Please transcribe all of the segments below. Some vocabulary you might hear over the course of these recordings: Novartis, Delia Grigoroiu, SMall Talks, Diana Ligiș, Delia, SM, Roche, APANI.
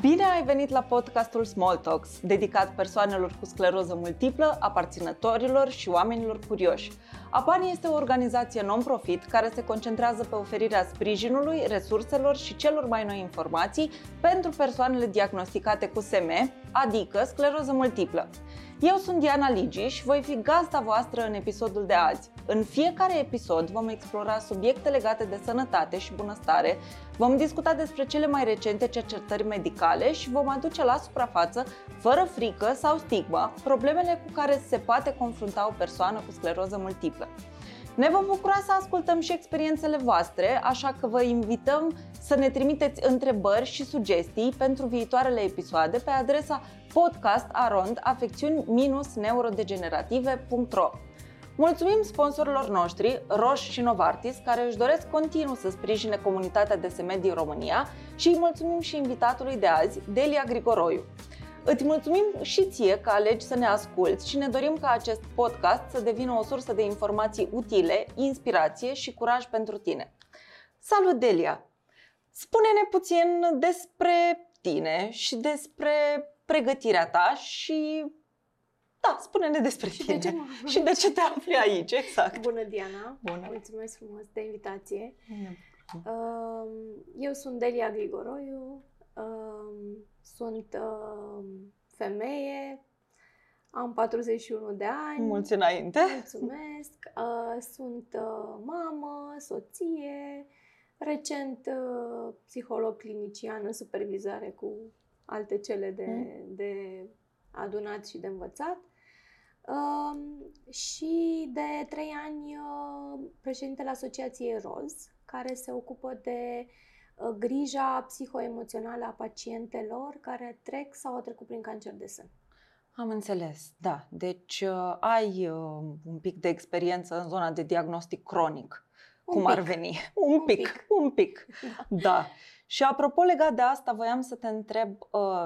Bine ai venit la podcastul Small Talks, dedicat persoanelor cu scleroză multiplă, aparținătorilor și oamenilor curioși. APANI este o organizație non-profit care se concentrează pe oferirea sprijinului, resurselor și celor mai noi informații pentru persoanele diagnosticate cu SM, adică scleroză multiplă. Eu sunt Diana Ligiș și voi fi gazda voastră în episodul de azi. În fiecare episod vom explora subiecte legate de sănătate și bunăstare, vom discuta despre cele mai recente cercetări medicale și vom aduce la suprafață, fără frică sau stigma, problemele cu care se poate confrunta o persoană cu scleroză multiplă. Ne vom bucura să ascultăm și experiențele voastre, așa că vă invităm să ne trimiteți întrebări și sugestii pentru viitoarele episoade pe adresa podcast@afecțiuni-neurodegenerative.ro. Mulțumim sponsorilor noștri, Roche și Novartis, care își doresc continuu să sprijine comunitatea de SM din România și îi mulțumim și invitatului de azi, Delia Grigoroiu. Îți mulțumim și ție că alegi să ne asculți și ne dorim ca acest podcast să devină o sursă de informații utile, inspirație și curaj pentru tine. Salut, Delia! Spune-ne puțin despre tine și despre pregătirea ta și... Da, spune-ne despre tine și de ce te afli aici, exact. Bună, Diana! Bună! Mulțumesc frumos de invitație! Eu sunt Delia Grigoroiu. Sunt femeie, am 41 de ani. Mulți înainte! Mulțumesc! Sunt mamă, soție, recent psiholog clinician în supervizare cu alte cele de adunat și de învățat. Și de 3 ani președintele Asociației Roz, care se ocupă de grija psihoemoțională a pacientelor care trec sau au trecut prin cancer de sân. Am înțeles, da. Deci ai un pic de experiență în zona de diagnostic cronic. Un pic. Da. Și apropo, legat de asta, voiam să te întreb,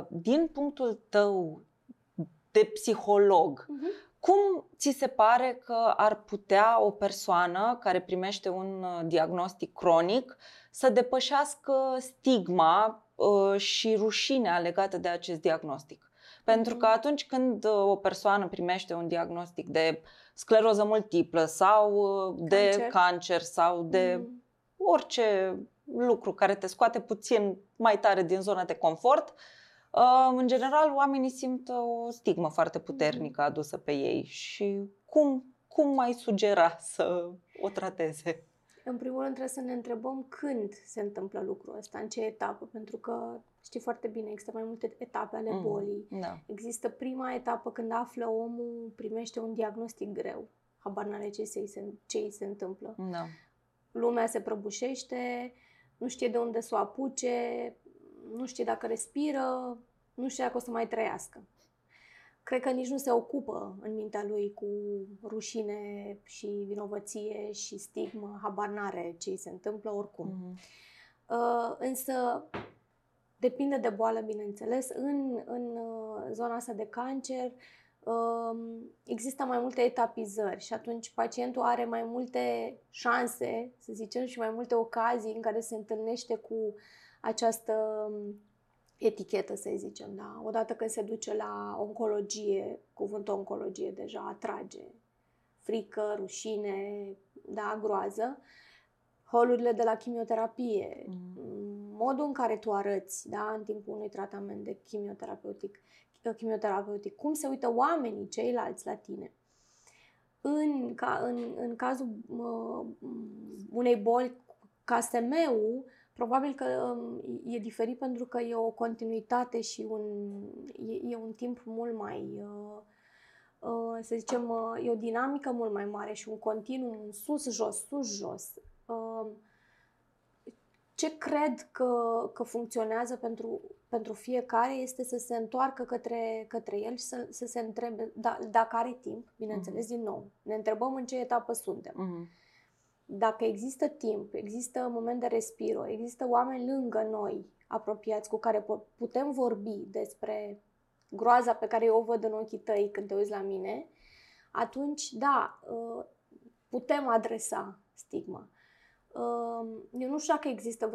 din punctul tău de psiholog, cum ți se pare că ar putea o persoană care primește un diagnostic cronic să depășească stigma și rușinea legată de acest diagnostic? Pentru că atunci când o persoană primește un diagnostic de scleroză multiplă sau de cancer sau de orice lucru care te scoate puțin mai tare din zona de confort, în general, oamenii simt o stigmă foarte puternică adusă pe ei și cum mai sugera să o trateze? În primul rând trebuie să ne întrebăm când se întâmplă lucrul ăsta, în ce etapă, pentru că știi foarte bine, există mai multe etape ale bolii. Da. Există prima etapă când află omul, primește un diagnostic greu, habar n-are ce îi se întâmplă. Da. Lumea se prăbușește, nu știe de unde să o apuce, nu știe dacă respiră, nu știe dacă o să mai trăiască. Cred că nici nu se ocupă în mintea lui cu rușine și vinovăție și stigmă, habar n-are ce îi se întâmplă oricum. Însă depinde de boală, bineînțeles. În zona asta de cancer există mai multe etapizări și atunci pacientul are mai multe șanse, să zicem, și mai multe ocazii în care se întâlnește cu această etichetă, să zicem, da? Odată când se duce la oncologie, cuvântul oncologie deja atrage frică, rușine, da, groază, holurile de la chimioterapie, modul în care tu arăți, da, în timpul unui tratament de chimioterapeutic, cum se uită oamenii ceilalți la tine. În cazul unei boli ca SM-ul, probabil că e diferit pentru că e o continuitate și e un timp mult mai, să zicem, e o dinamică mult mai mare și un continuu sus-jos, sus-jos. Ce cred că funcționează pentru fiecare este să se întoarcă către el și să se întrebe, dacă are timp, bineînțeles, din nou. Ne întrebăm în ce etapă suntem. Dacă există timp, există moment de respiro, există oameni lângă noi, apropiați, cu care putem vorbi despre groaza pe care eu o văd în ochii tăi când te uiți la mine, atunci, da, putem adresa stigma. Eu nu știu că există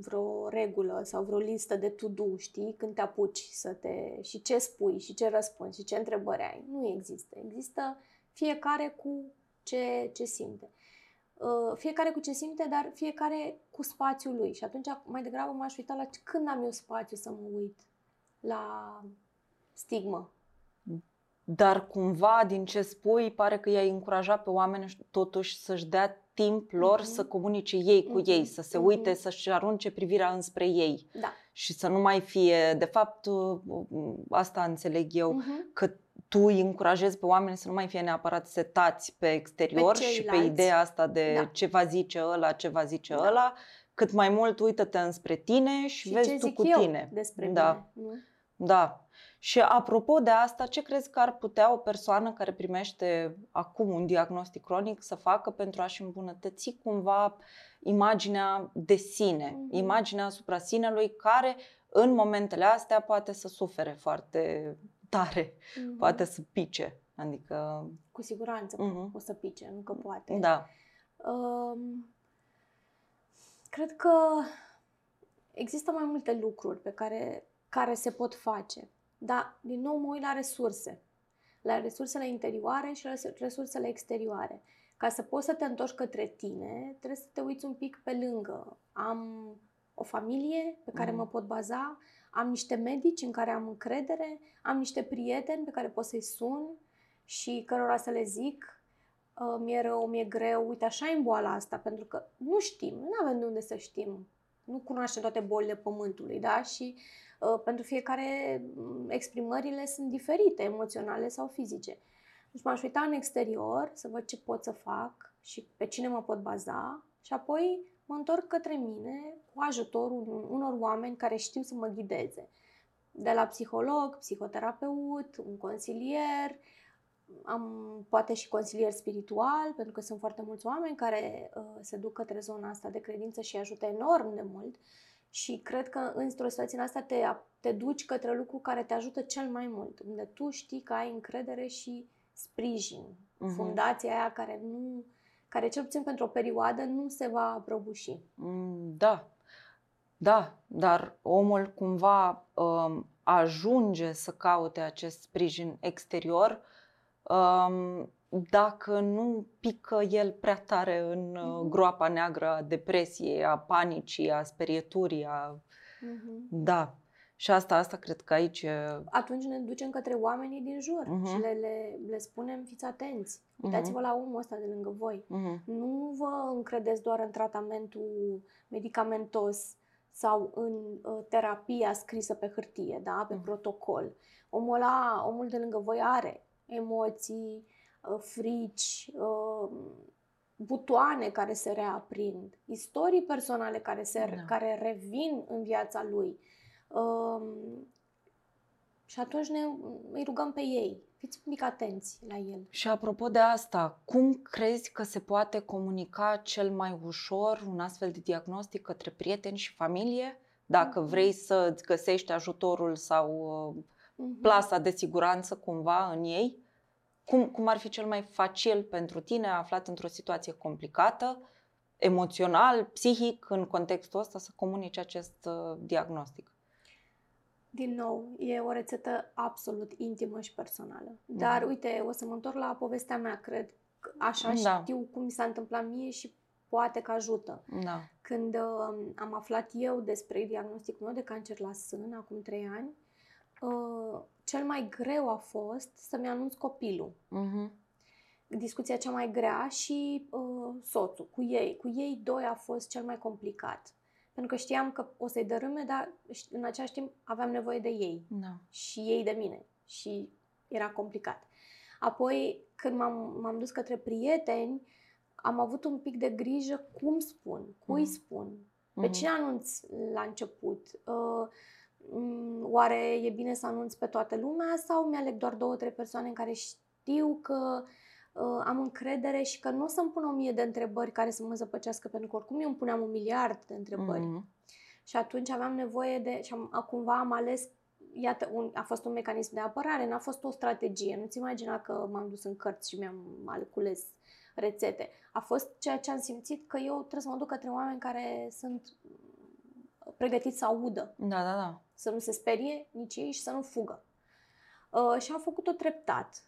vreo regulă sau vreo listă de to-do, știi, când te apuci să te... și ce spui, și ce răspunzi, și ce întrebări ai. Nu există. Există fiecare cu ce simte. Fiecare cu ce simte, dar fiecare cu spațiul lui. Și atunci mai degrabă m-aș uita la când am eu spațiu să mă uit la stigmă. Dar cumva, din ce spui, pare că i-ai încurajat pe oameni totuși să-și dea timp lor să comunice ei cu ei, să se uite, să-și arunce privirea înspre ei. Da. Și să nu mai fie, de fapt, asta înțeleg eu, că tu îi încurajezi pe oameni să nu mai fie neapărat setați pe exterior și pe ideea asta de ce va zice ăla, ce va zice ăla, cât mai mult uită-te înspre tine și vezi tu cu tine. Despre mine. Da. Și apropo de asta, ce crezi că ar putea o persoană care primește acum un diagnostic cronic să facă pentru a-și îmbunătăți cumva imaginea de sine, imaginea asupra sinelui, care în momentele astea poate să sufere foarte tare, poate să pice, adică... Cu siguranță o să pice, nu că poate. Da. Cred că există mai multe lucruri pe care se pot face. Dar, din nou, mă uit la resurse. La resursele interioare și la resursele exterioare. Ca să poți să te întorci către tine, trebuie să te uiți un pic pe lângă. Am o familie pe care mă pot baza, am niște medici în care am încredere, am niște prieteni pe care pot să-i sun și cărora să le zic mi-e rău, mi-e greu, uite așa e în boala asta, pentru că nu știm, nu avem de unde să știm. Nu cunoaștem toate bolile pământului, da? Și pentru fiecare exprimările sunt diferite, emoționale sau fizice. Deci m-aș uita în exterior să văd ce pot să fac și pe cine mă pot baza și apoi mă întorc către mine cu ajutorul unor oameni care știu să mă ghideze. De la psiholog, psihoterapeut, un consilier, poate și consilier spiritual, pentru că sunt foarte mulți oameni care se duc către zona asta de credință și ajută enorm de mult. Și cred că într-o situație în asta te duci către lucru care te ajută cel mai mult, unde tu știi că ai încredere și sprijin. Fundația aia care cel puțin pentru o perioadă nu se va prăbuși. Da, dar omul cumva ajunge să caute acest sprijin exterior dacă nu pică el prea tare în groapa neagră a depresiei, a panicii, a sperieturii, da. Și asta cred că aici... Atunci ne ducem către oamenii din jur și le spunem, fiți atenți, uitați-vă la omul ăsta de lângă voi. Nu vă încredeți doar în tratamentul medicamentos sau în terapia scrisă pe hârtie, da? Pe protocol. Omul de lângă voi are emoții, frici, butoane care se reaprind, istorii personale care revin în viața lui. Și atunci îi rugăm pe ei, fiți un pic atenți la el. Și apropo de asta, cum crezi că se poate comunica cel mai ușor un astfel de diagnostic către prieteni și familie? Dacă vrei să îți găsești ajutorul sau plasa de siguranță cumva în ei? Cum ar fi cel mai facil pentru tine, aflat într-o situație complicată, emoțional, psihic, în contextul ăsta, să comunici acest diagnostic? Din nou, e o rețetă absolut intimă și personală. Dar, uite, o să mă întorc la povestea mea, cred. Așa știu cum mi s-a întâmplat mie și poate că ajută. Da. Când am aflat eu despre diagnosticul meu de cancer la sân, acum 3 ani, cel mai greu a fost să-mi anunț copilul. Discuția cea mai grea și soțul, cu ei. Cu ei doi a fost cel mai complicat. Pentru că știam că o să-i dărâme, dar în același timp aveam nevoie de ei. Și ei de mine. Și era complicat. Apoi, când m-am dus către prieteni, am avut un pic de grijă cum spun, cui spun, pe cine anunț la început. Oare e bine să anunț pe toată lumea sau mi-aleg doar 2-3 persoane în care știu că am încredere și că nu o să-mi pun 1000 de întrebări care să mă zăpăcească, pentru că oricum eu îmi puneam 1 miliard de întrebări. Și atunci aveam nevoie de... Și cumva am ales... Iată, a fost un mecanism de apărare, n-a fost o strategie. Nu-ți imagina că m-am dus în cărți și mi-am alcules rețete. A fost ceea ce am simțit că eu trebuie să mă duc către oameni care sunt pregătiți să audă. Da, da, da. Să nu se sperie nici ei și să nu fugă. Și am făcut-o treptat.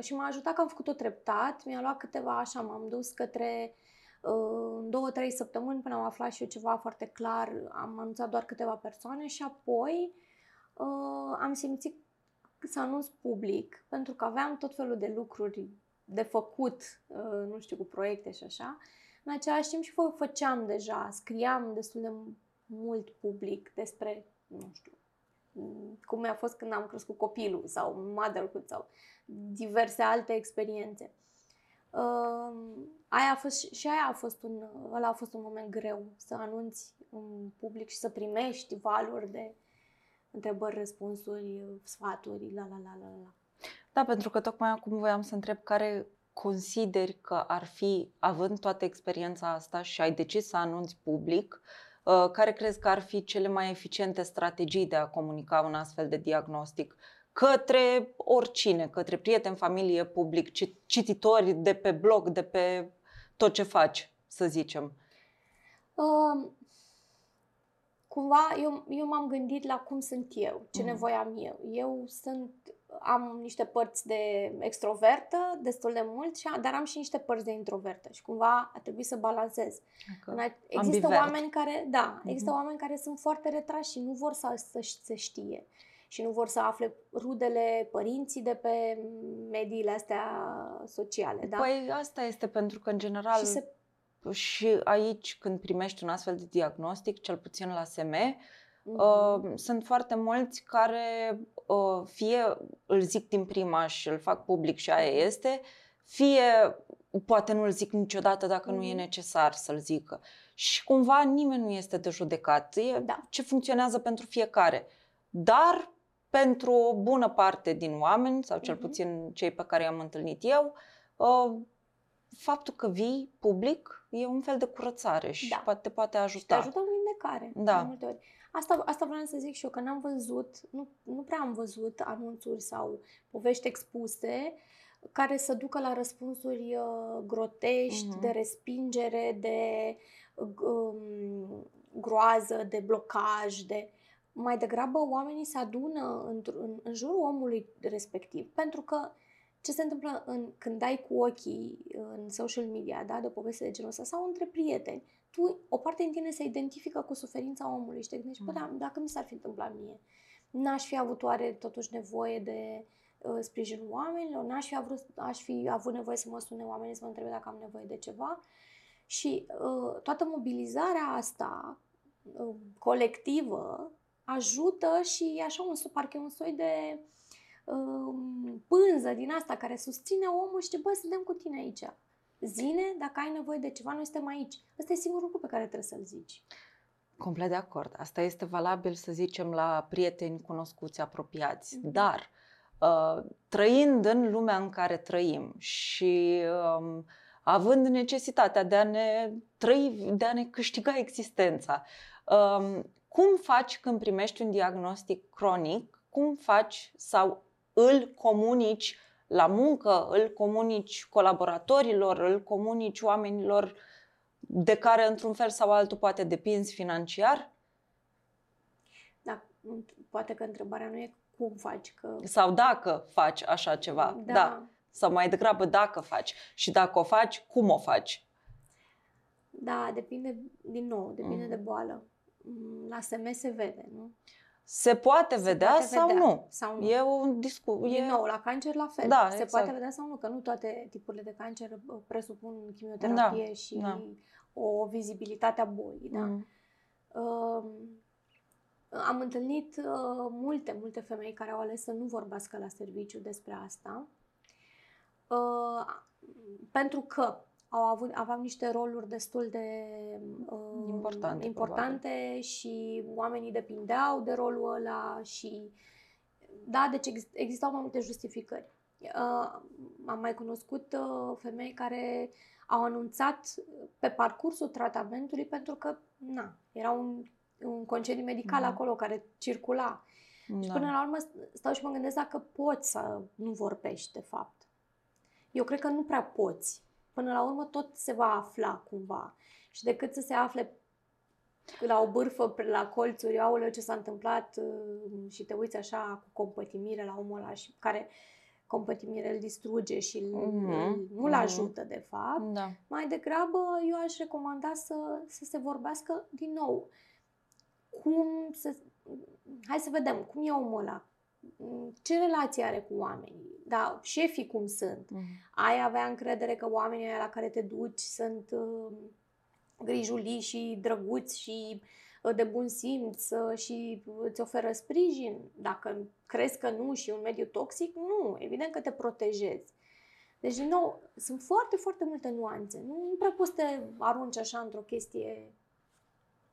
Și m-a ajutat că am făcut-o treptat. Mi-a luat câteva așa, m-am dus către 2-3 săptămâni până am aflat și eu ceva foarte clar. Am anunțat doar câteva persoane și apoi am simțit să anunț public, pentru că aveam tot felul de lucruri de făcut, nu știu, cu proiecte și așa. În același timp și făceam deja, scriam destul de mult public despre, nu știu, cum mi-a fost când am crescut copilul sau motherhood sau diverse alte experiențe. Ăla a fost un moment greu, să anunți în public și să primești valuri de întrebări, răspunsuri, sfaturi, la. Da, pentru că tocmai acum voiam să întreb care consideri că ar fi, având toată experiența asta și ai decis să anunți public, care crezi că ar fi cele mai eficiente strategii de a comunica un astfel de diagnostic către oricine, către prieteni, familie, public, cititori de pe blog, de pe tot ce faci, să zicem? Cumva eu m-am gândit la cum sunt eu, ce nevoie am eu. Am niște părți de extrovertă, destul de mult, dar am și niște părți de introvertă și cumva a trebuit să balansez. Există oameni care, există oameni care sunt foarte retrași și nu vor să se știe și nu vor să afle rudele, părinții de pe mediile astea sociale. Da? Păi asta este, pentru că în general... Și aici, când primești un astfel de diagnostic, cel puțin la SM, sunt foarte mulți care fie îl zic din prima și îl fac public și aia este, fie poate nu îl zic niciodată dacă nu e necesar să-l zică. Și cumva nimeni nu este de judecat. Ce funcționează pentru fiecare. Dar pentru o bună parte din oameni, sau cel puțin cei pe care i-am întâlnit eu, faptul că vii public e un fel de curățare și te poate ajuta. Și te ajută în vindecare, de multe ori. Asta vreau să zic și eu, că n-am văzut, nu prea am văzut anunțuri sau povești expuse care să ducă la răspunsuri grotești, de respingere, de groază, de blocaj, de... Mai degrabă oamenii se adună în jurul omului respectiv, pentru că ce se întâmplă când dai cu ochii în social media, de o poveste de genul ăsta, sau între prieteni, o parte din tine se identifică cu suferința omului și te gândești, dacă mi s-ar fi întâmplat mie, n-aș fi avut oare totuși nevoie de sprijinul oamenilor, aș fi avut nevoie să mă sune oamenii să mă întrebe dacă am nevoie de ceva. Și toată mobilizarea asta colectivă ajută și e așa parcă un soi de... pânză din asta care susține omul și zice, suntem cu tine aici. Zine, dacă ai nevoie de ceva, noi suntem aici. Ăsta e singurul lucru pe care trebuie să-l zici. Complet de acord. Asta este valabil, să zicem, la prieteni cunoscuți, apropiați. Dar, trăind în lumea în care trăim și având necesitatea de a ne trăi, de a ne câștiga existența, cum faci când primești un diagnostic cronic? Cum faci sau îl comunici la muncă, îl comunici colaboratorilor, îl comunici oamenilor de care într-un fel sau altul poate depinzi financiar? Da, poate că întrebarea nu e cum faci. Sau dacă faci așa ceva, da. Sau mai degrabă dacă faci și dacă o faci, cum o faci? Da, depinde depinde de boală. La SMS se vede, nu? Se poate vedea sau nu. E un discuție. Din nou, la cancer la fel. Da, poate vedea sau nu, că nu toate tipurile de cancer presupun chimioterapie și o vizibilitate a bolii. Da? Am întâlnit multe femei care au ales să nu vorbească la serviciu despre asta, pentru că aveau niște roluri destul de importante și oamenii depindeau de rolul ăla și... Da, deci existau mai multe justificări. Am mai cunoscut femei care au anunțat pe parcursul tratamentului, pentru că era un concediu medical acolo care circula. Și până la urmă stau și mă gândesc dacă poți să nu vorbești, de fapt. Eu cred că nu prea poți. Până la urmă tot se va afla cumva. Și decât să se afle la o bârfă, la colțuri, aoleu, ce s-a întâmplat, și te uiți așa cu compătimire la omul ăla, și care compătimire îl distruge și nu-l ajută, de fapt. Da. Mai degrabă, eu aș recomanda să se vorbească din nou. Hai să vedem, cum e omul ăla? Ce relație are cu oamenii? Da, șefii cum sunt? Ai avea încredere că oamenii la care te duci sunt grijulii și drăguți și de bun simț și îți oferă sprijin? Dacă crezi că nu și un mediu toxic, nu. Evident că te protejezi. Deci, din nou, sunt foarte, foarte multe nuanțe. Nu prea poți să te arunci așa într-o chestie.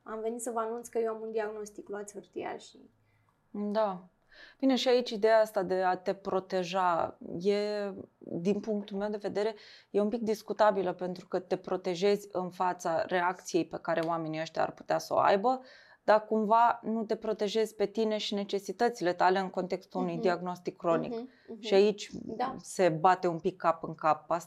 Am venit să vă anunț că eu am un diagnostic, luați hârtia și... Da. Bine, și aici ideea asta de a te proteja e, din punctul meu de vedere, e un pic discutabilă, pentru că te protejezi în fața reacției pe care oamenii ăștia ar putea să o aibă, dar cumva nu te protejezi pe tine și necesitățile tale în contextul unui diagnostic cronic. Și aici se bate un pic cap în cap.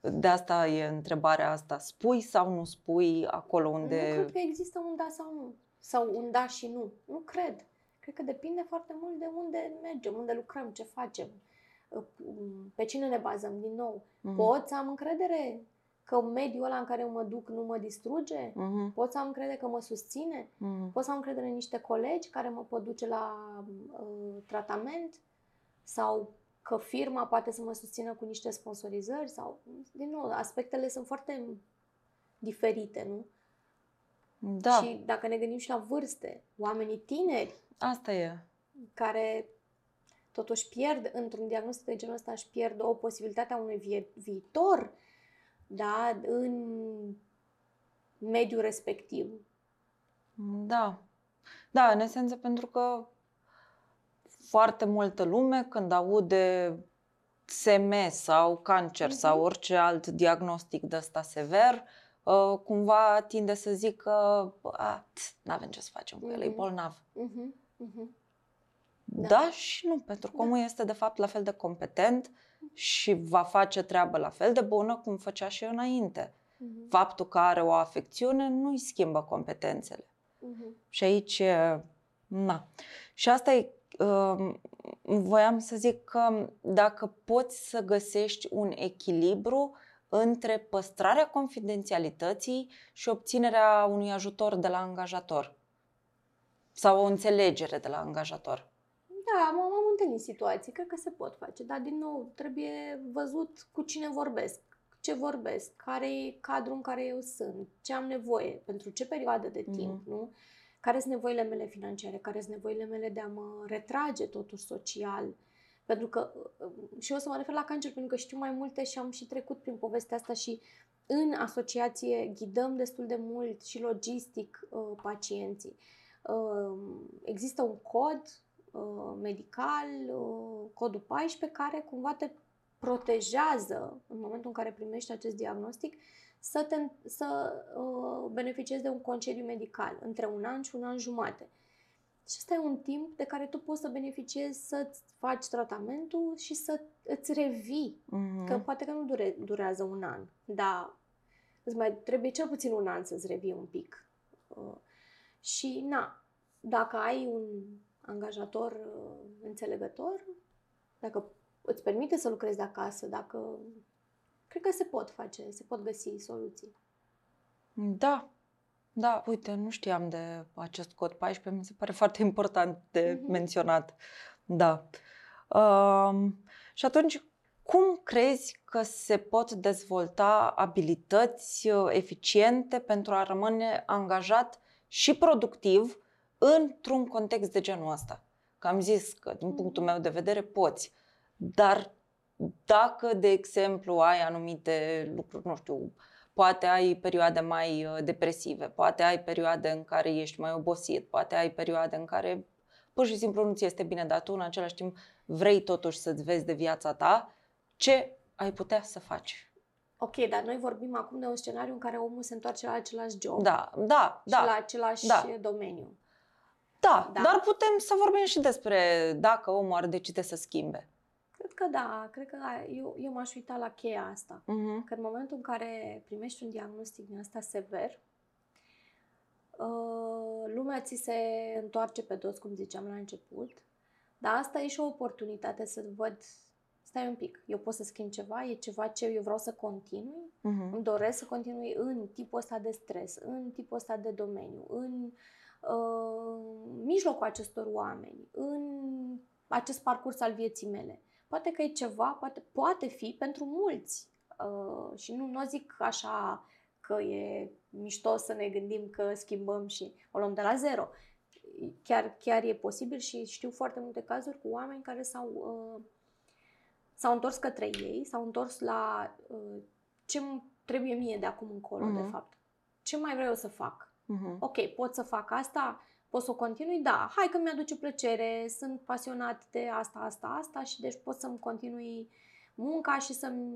De asta e întrebarea asta. Spui sau nu spui acolo unde... Nu cred că există un da sau nu. Sau un da și nu. Nu cred. Cred că depinde foarte mult de unde mergem, unde lucrăm, ce facem, pe cine ne bazăm din nou. Pot să am încredere că mediul ăla în care eu mă duc nu mă distruge? Pot să am încredere că mă susține? Pot să am încredere în niște colegi care mă pot duce la tratament? Sau că firma poate să mă susțină cu niște sponsorizări? Sau, din nou, aspectele sunt foarte diferite, nu? Da. Și dacă ne gândim și la vârste, oamenii tineri, asta e, care totuși pierd, într-un diagnostic de genul ăsta, își pierd o posibilitate a unui viitor, da, în mediul respectiv. Da. Da, în esență, pentru că foarte multă lume, când aude SM sau cancer sau orice alt diagnostic de ăsta sever, cumva tinde să zic că n-avem ce să facem cu el, e bolnav. Da și nu, pentru că omul este de fapt la fel de competent și va face treabă la fel de bună cum făcea și înainte. Faptul că are o afecțiune nu îi schimbă competențele. Și aici, și asta e, voiam să zic că dacă poți să găsești un echilibru între păstrarea confidențialității și obținerea unui ajutor de la angajator sau o înțelegere de la angajator. Da, m-am întâlnit situații, cred că se pot face, dar din nou trebuie văzut cu cine vorbesc, ce vorbesc, care e cadrul în care eu sunt, ce am nevoie, pentru ce perioadă de timp, nu? Care sunt nevoile mele financiare, care sunt nevoile mele de a mă retrage totuși social. Pentru că, și o să mă refer la cancer, pentru că știu mai multe și am și trecut prin povestea asta și în asociație ghidăm destul de mult și logistic pacienții. Există un cod medical, codul 14, care cumva te protejează în momentul în care primești acest diagnostic să beneficiezi de un concediu medical între 1 an și 1 an jumate. Și ăsta e un timp de care tu poți să beneficiezi, să-ți faci tratamentul și să îți revii. Că poate că nu durează 1 an, dar îți mai trebuie cel puțin 1 an să-ți revii un pic. Și dacă ai un angajator înțelegător, dacă îți permite să lucrezi de acasă, dacă... Cred că se pot face, se pot găsi soluții. Da. Da, uite, nu știam de acest cod 14, mi se pare foarte important de menționat. Da. Și atunci, cum crezi că se pot dezvolta abilități eficiente pentru a rămâne angajat și productiv într-un context de genul ăsta? Că am zis că, din punctul meu de vedere, poți, dar dacă, de exemplu, ai anumite lucruri, nu știu, poate ai perioade mai depresive, poate ai perioade în care ești mai obosit, poate ai perioade în care pur și simplu nu ți este bine, dar tu în același timp vrei totuși să-ți vezi de viața ta, ce ai putea să faci? Ok, dar noi vorbim acum de un scenariu în care omul se întoarce la același job. Da. Și la același domeniu. Da, dar putem să vorbim și despre dacă omul ar decide să schimbe. Cred că da, cred că eu m-aș uita la cheia asta. Că în momentul în care primești un diagnostic din asta sever, lumea ți se întoarce pe dos, cum ziceam la început, dar asta e și o oportunitate să văd, stai un pic, eu pot să schimb ceva, e ceva ce eu vreau să continui, îmi doresc să continui în tipul ăsta de stres, în tipul ăsta de domeniu, în mijlocul acestor oameni, în acest parcurs al vieții mele. Poate că e ceva, poate fi pentru mulți și nu zic așa că e mișto să ne gândim că schimbăm și o luăm de la zero. Chiar e posibil și știu foarte multe cazuri cu oameni care s-au întors către ei, s-au întors la ce trebuie mie de acum încolo, de fapt. Ce mai vreau să fac? Ok, pot să fac asta? Pot să o continui? Da, hai că mi-aduce plăcere, sunt pasionat de asta și deci pot să-mi continui munca și să-mi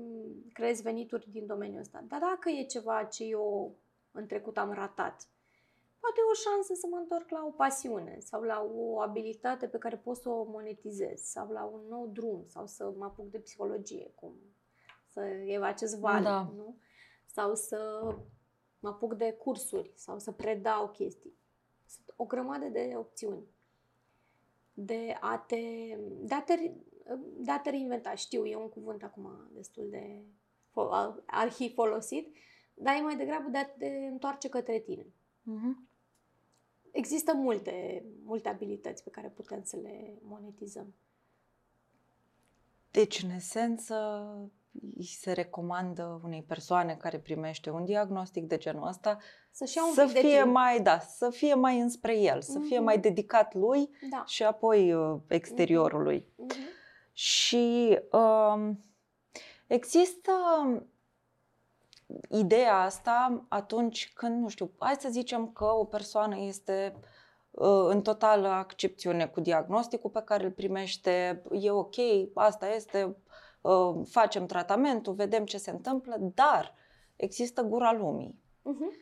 creez venituri din domeniul ăsta. Dar dacă e ceva ce eu în trecut am ratat, poate e o șansă să mă întorc la o pasiune sau la o abilitate pe care pot să o monetizez sau la un nou drum sau să mă apuc de psihologie, cum să iau acest val, nu? Sau să mă apuc de cursuri sau să predau chestii. Sunt o grămadă de opțiuni de a te reinventa. Știu, e un cuvânt acum destul de arhi folosit, dar e mai degrabă de a te întoarce către tine. Există multe abilități pe care putem să le monetizăm. Deci, în esență, îi se recomandă unei persoane care primește un diagnostic de genul ăsta să fie mai înspre el, să fie mai dedicat lui și apoi exteriorului. Și există ideea asta atunci când, nu știu, hai să zicem că o persoană este în totală accepțiune cu diagnosticul pe care îl primește, e ok, asta este, facem tratamentul, vedem ce se întâmplă, dar există gura lumii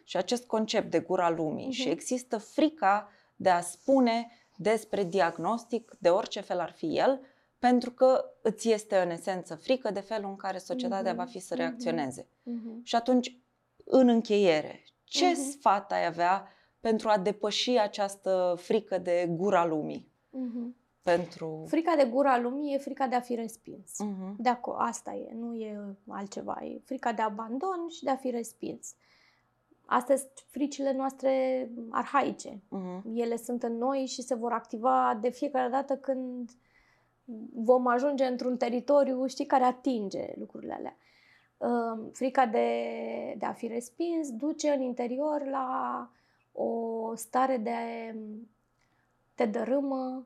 și acest concept de gura lumii și există frica de a spune despre diagnostic, de orice fel ar fi el, pentru că îți este în esență frică de felul în care societatea va fi să reacționeze. Și atunci, în încheiere, ce sfat ai avea pentru a depăși această frică de gura lumii? Frica de gura lumii e frica de a fi respins. Asta e, nu e altceva. E frica de abandon și de a fi respins. Astea sunt fricile noastre arhaice. Ele sunt în noi și se vor activa de fiecare dată când vom ajunge într-un teritoriu, știi, care atinge lucrurile alea. Frica de a fi respins duce în interior la o stare de te dărâmă,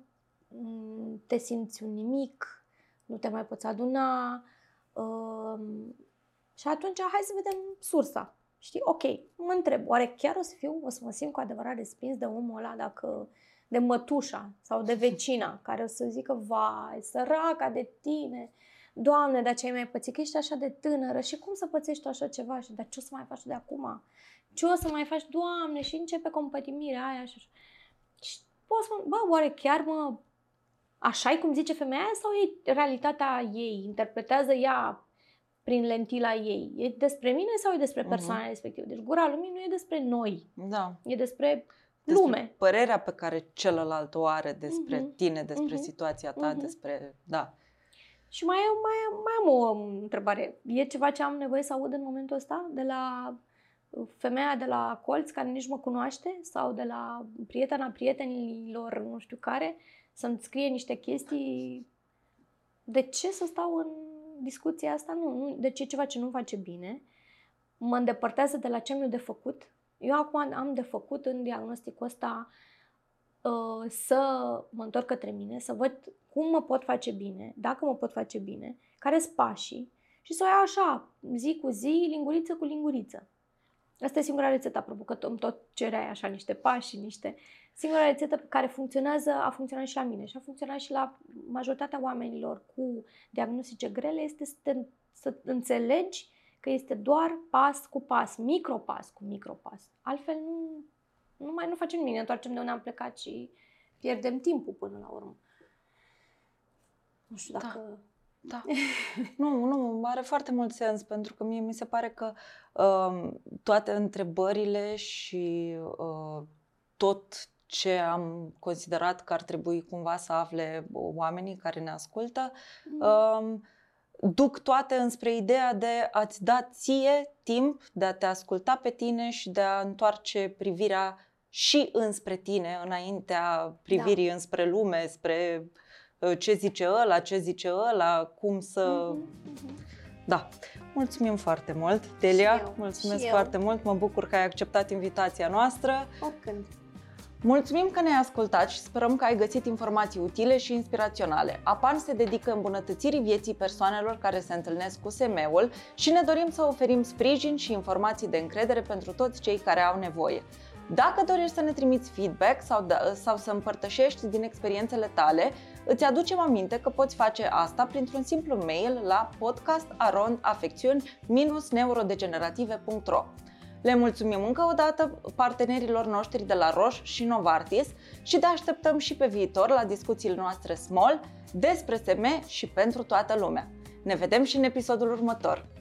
te simți un nimic, nu te mai poți aduna și atunci hai să vedem sursa. Știi, ok, mă întreb, oare chiar o să mă simt cu adevărat respins de omul ăla de mătușa sau de vecina care o să zică, vai, săraca de tine, Doamne, dar ce ai mai pățit, că ești așa de tânără și cum să pățești așa ceva și dar ce o să mai faci de acum? Ce o să mai faci, Doamne? Și începe compătimirea aia și așa. Și poți spune, bă, oare chiar așa-i cum zice femeia aia sau e realitatea ei? Interpretează ea prin lentila ei. E despre mine sau e despre persoana respectivă? Deci gura lumii nu e despre noi. E despre lume. Părerea pe care celălalt o are despre tine, despre situația ta, despre... Și mai am o întrebare. E ceva ce am nevoie să aud în momentul ăsta de la femeia de la colț care nici mă cunoaște sau de la prietena prietenilor, nu știu care, să-mi scrie niște chestii? De ce să stau în discuția asta? Nu. Deci e ceva ce nu-mi face bine. Mă îndepărtează de la ce am eu de făcut. Eu acum am de făcut în diagnosticul ăsta să mă întorc către mine, să văd cum mă pot face bine, dacă mă pot face bine, care-s pașii și să o iau așa, zi cu zi, linguriță cu linguriță. Asta e singura rețetă, apropo, că îmi tot cereai așa niște pași, singura rețetă care funcționează, a funcționat și la mine și a funcționat și la majoritatea oamenilor cu diagnostice grele, este să înțelegi că este doar pas cu pas, micropas cu micropas. Altfel nu facem nimic, ne întoarcem de unde am plecat și pierdem timpul până la urmă. Nu știu dacă... Da. Nu, are foarte mult sens, pentru că mie mi se pare că toate întrebările și tot ce am considerat că ar trebui cumva să afle oamenii care ne ascultă, duc toate înspre ideea de a-ți da ție timp de a te asculta pe tine și de a întoarce privirea și înspre tine, înaintea privirii înspre lume, spre ce zice ăla, cum să... Da, mulțumim foarte mult, Delia, mulțumesc foarte mult, mă bucur că ai acceptat invitația noastră. Oricând. Mulțumim că ne-ai ascultat și sperăm că ai găsit informații utile și inspiraționale. APAN se dedică îmbunătățirii vieții persoanelor care se întâlnesc cu SM-ul și ne dorim să oferim sprijin și informații de încredere pentru toți cei care au nevoie. Dacă dorești să ne trimiți feedback sau să împărtășești din experiențele tale, îți aducem aminte că poți face asta printr-un simplu mail la podcast@afecțiuni-neurodegenerative.ro. Le mulțumim încă o dată partenerilor noștri de la Roche și Novartis și te așteptăm și pe viitor la discuțiile noastre SMall despre SM și pentru toată lumea. Ne vedem și în episodul următor!